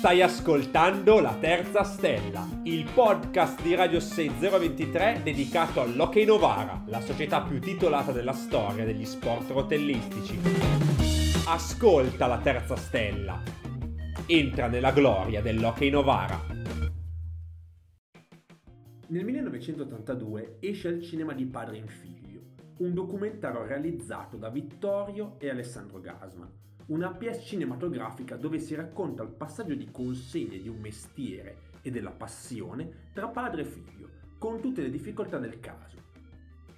Stai ascoltando La Terza Stella, il podcast di Radio 6023 dedicato all'Hockey Novara, la società più titolata della storia degli sport rotellistici. Ascolta La Terza Stella. Entra nella gloria dell'Hockey Novara. Nel 1982 esce al cinema Di Padre in Figlio, un documentario realizzato da Vittorio e Alessandro Gasma. Una pièce cinematografica dove si racconta il passaggio di consegne di un mestiere e della passione tra padre e figlio, con tutte le difficoltà del caso.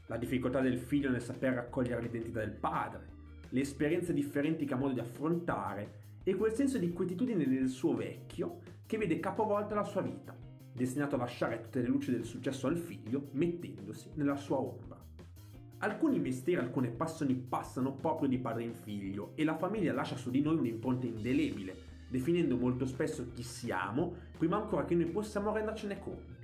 La difficoltà del figlio nel saper raccogliere l'identità del padre, le esperienze differenti che ha modo di affrontare e quel senso di quietitudine del suo vecchio che vede capovolta la sua vita, destinato a lasciare tutte le luci del successo al figlio mettendosi nella sua ombra. Alcuni mestieri e alcune passioni passano proprio di padre in figlio e la famiglia lascia su di noi un'impronta indelebile, definendo molto spesso chi siamo prima ancora che noi possiamo rendercene conto.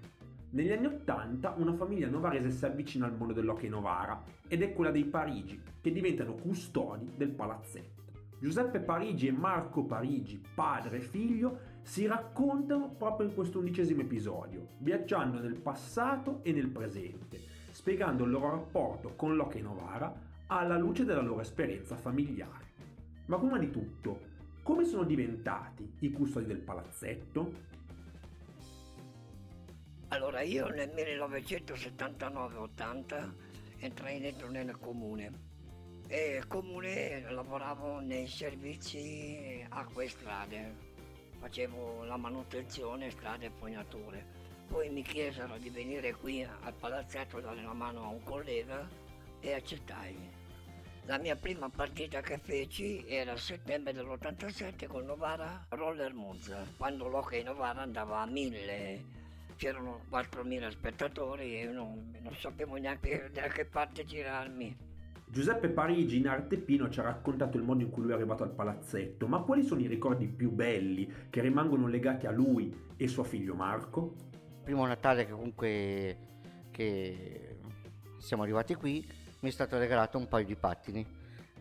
Negli anni '80 una famiglia novarese si avvicina al mondo dell'Hockey Novara ed è quella dei Parigi, che diventano custodi del palazzetto. Giuseppe Parigi e Marco Parigi, padre e figlio, si raccontano proprio in questo 11° episodio, viaggiando nel passato e nel presente, spiegando il loro rapporto con l'Hockey Novara alla luce della loro esperienza familiare. Ma prima di tutto, come sono diventati i custodi del palazzetto? Allora, io nel 1979-80 entrai dentro nel comune e al comune lavoravo nei servizi acquestrade, facevo la manutenzione strade e fognature. Poi mi chiesero di venire qui al palazzetto a dare una mano a un collega e accettai. La mia prima partita che feci era a settembre dell'87 con Novara Roller Monza, quando l'Hockey Novara andava a 1000, c'erano 4000 spettatori e io non sapevo neanche da che parte girarmi. Giuseppe Parigi in arte Pino ci ha raccontato il modo in cui lui è arrivato al palazzetto, ma quali sono i ricordi più belli che rimangono legati a lui e suo figlio Marco? Primo Natale che siamo arrivati qui mi è stato regalato un paio di pattini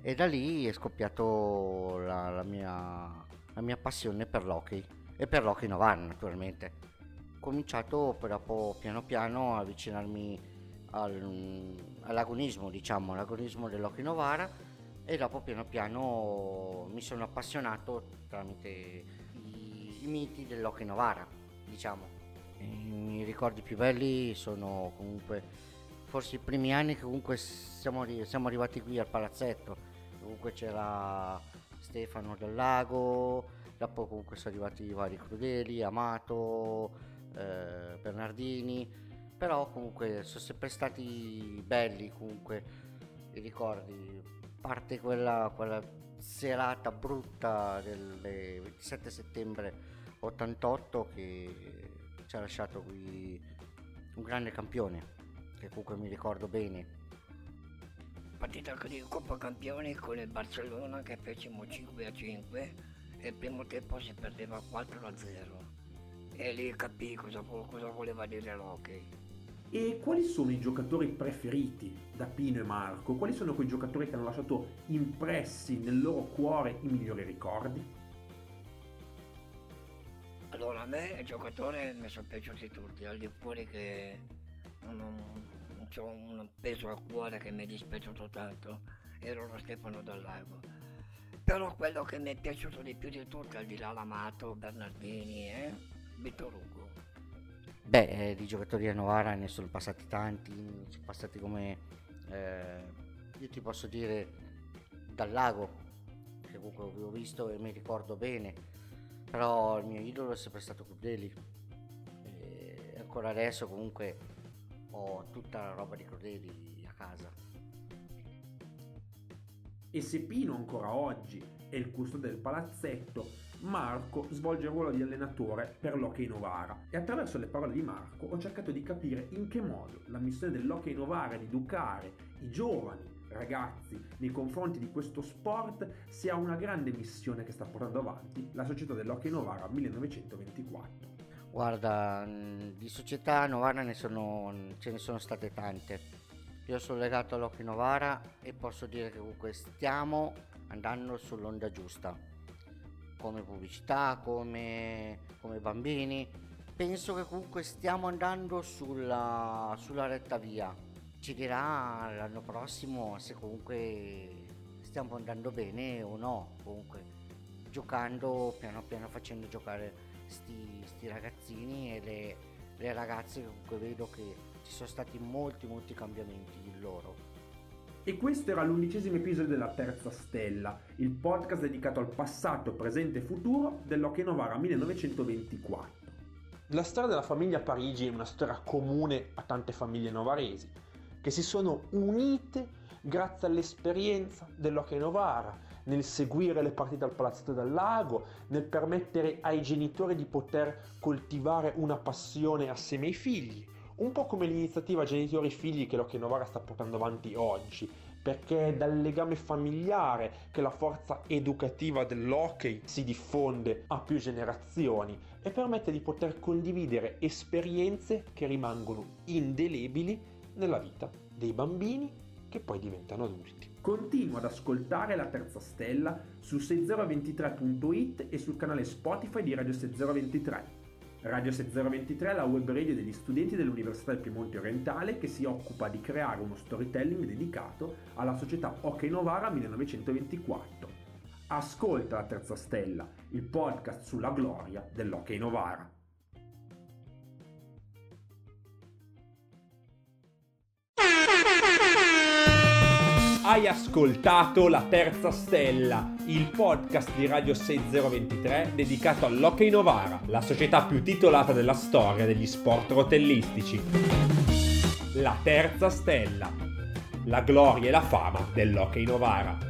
e da lì è scoppiato la mia passione per l'hockey e per l'Hockey Novara naturalmente. Ho cominciato però piano piano a avvicinarmi all'agonismo dell'Hockey Novara e dopo piano piano mi sono appassionato tramite i miti dell'Hockey Novara, diciamo. I ricordi più belli sono comunque forse i primi anni che comunque siamo arrivati qui al palazzetto, comunque c'era Stefano Dall'Ago, dopo comunque sono arrivati i vari Crudeli, Amato, Bernardini, però comunque sono sempre stati belli comunque i ricordi, parte quella serata brutta del 27 settembre 88 che ci ha lasciato qui un grande campione che comunque mi ricordo bene. Partita di Coppa Campioni con il Barcellona che fecimo 5-5 e il primo tempo si perdeva 4-0 e lì capii cosa voleva dire l'hockey. E quali sono i giocatori preferiti da Pino e Marco? Quali sono quei giocatori che hanno lasciato impressi nel loro cuore i migliori ricordi? Allora, a me il giocatore mi sono piaciuti tutti, al di fuori che non c'ho un peso al cuore che mi è dispiaciuto tanto, era lo Stefano Dall'Ago. Però quello che mi è piaciuto di più di tutti, al di là l'Amato, Bernardini e Vittoruggo. Beh, di giocatori a Novara ne sono passati tanti, sono passati come, io ti posso dire, Dall'Ago, che comunque avevo visto e mi ricordo bene. Però il mio idolo è sempre stato Crudeli e ancora adesso comunque ho tutta la roba di Crudeli a casa. E se Pino ancora oggi è il custode del palazzetto, Marco svolge il ruolo di allenatore per l'Hockey Novara e attraverso le parole di Marco ho cercato di capire in che modo la missione dell'Hockey Novara è di educare i giovani ragazzi nei confronti di questo sport sia una grande missione che sta portando avanti la società dell'Hockey Novara 1924. Guarda, di società novara ce ne sono state tante. Io sono legato all'Hockey Novara e posso dire che comunque stiamo andando sull'onda giusta. come pubblicità, come bambini. Penso che comunque stiamo andando sulla retta via. Ci dirà l'anno prossimo se comunque stiamo andando bene o no, comunque giocando piano piano, facendo giocare sti ragazzini e le ragazze, che comunque vedo che ci sono stati molti cambiamenti in loro. E questo era l'11° episodio della Terza Stella, il podcast dedicato al passato, presente e futuro dell'Hockey Novara 1924. La storia della famiglia Parigi è una storia comune a tante famiglie novaresi, che si sono unite grazie all'esperienza dell'Hockey Novara, nel seguire le partite al Palazzetto del Lago, nel permettere ai genitori di poter coltivare una passione assieme ai figli. Un po' come l'iniziativa Genitori Figli che l'Hockey Novara sta portando avanti oggi, perché è dal legame familiare che la forza educativa dell'hockey si diffonde a più generazioni e permette di poter condividere esperienze che rimangono indelebili nella vita dei bambini che poi diventano adulti. Continua ad ascoltare La Terza Stella su 6023.it e sul canale Spotify di Radio 6023. Radio 6023 è la web radio degli studenti dell'Università del Piemonte Orientale che si occupa di creare uno storytelling dedicato alla società Hockey Novara 1924. Ascolta La Terza Stella, il podcast sulla gloria dell'Hockey Novara. Hai ascoltato La Terza Stella, il podcast di Radio 6023 dedicato all'Hockey Novara, la società più titolata della storia degli sport rotellistici. La Terza Stella, la gloria e la fama dell'Hockey Novara.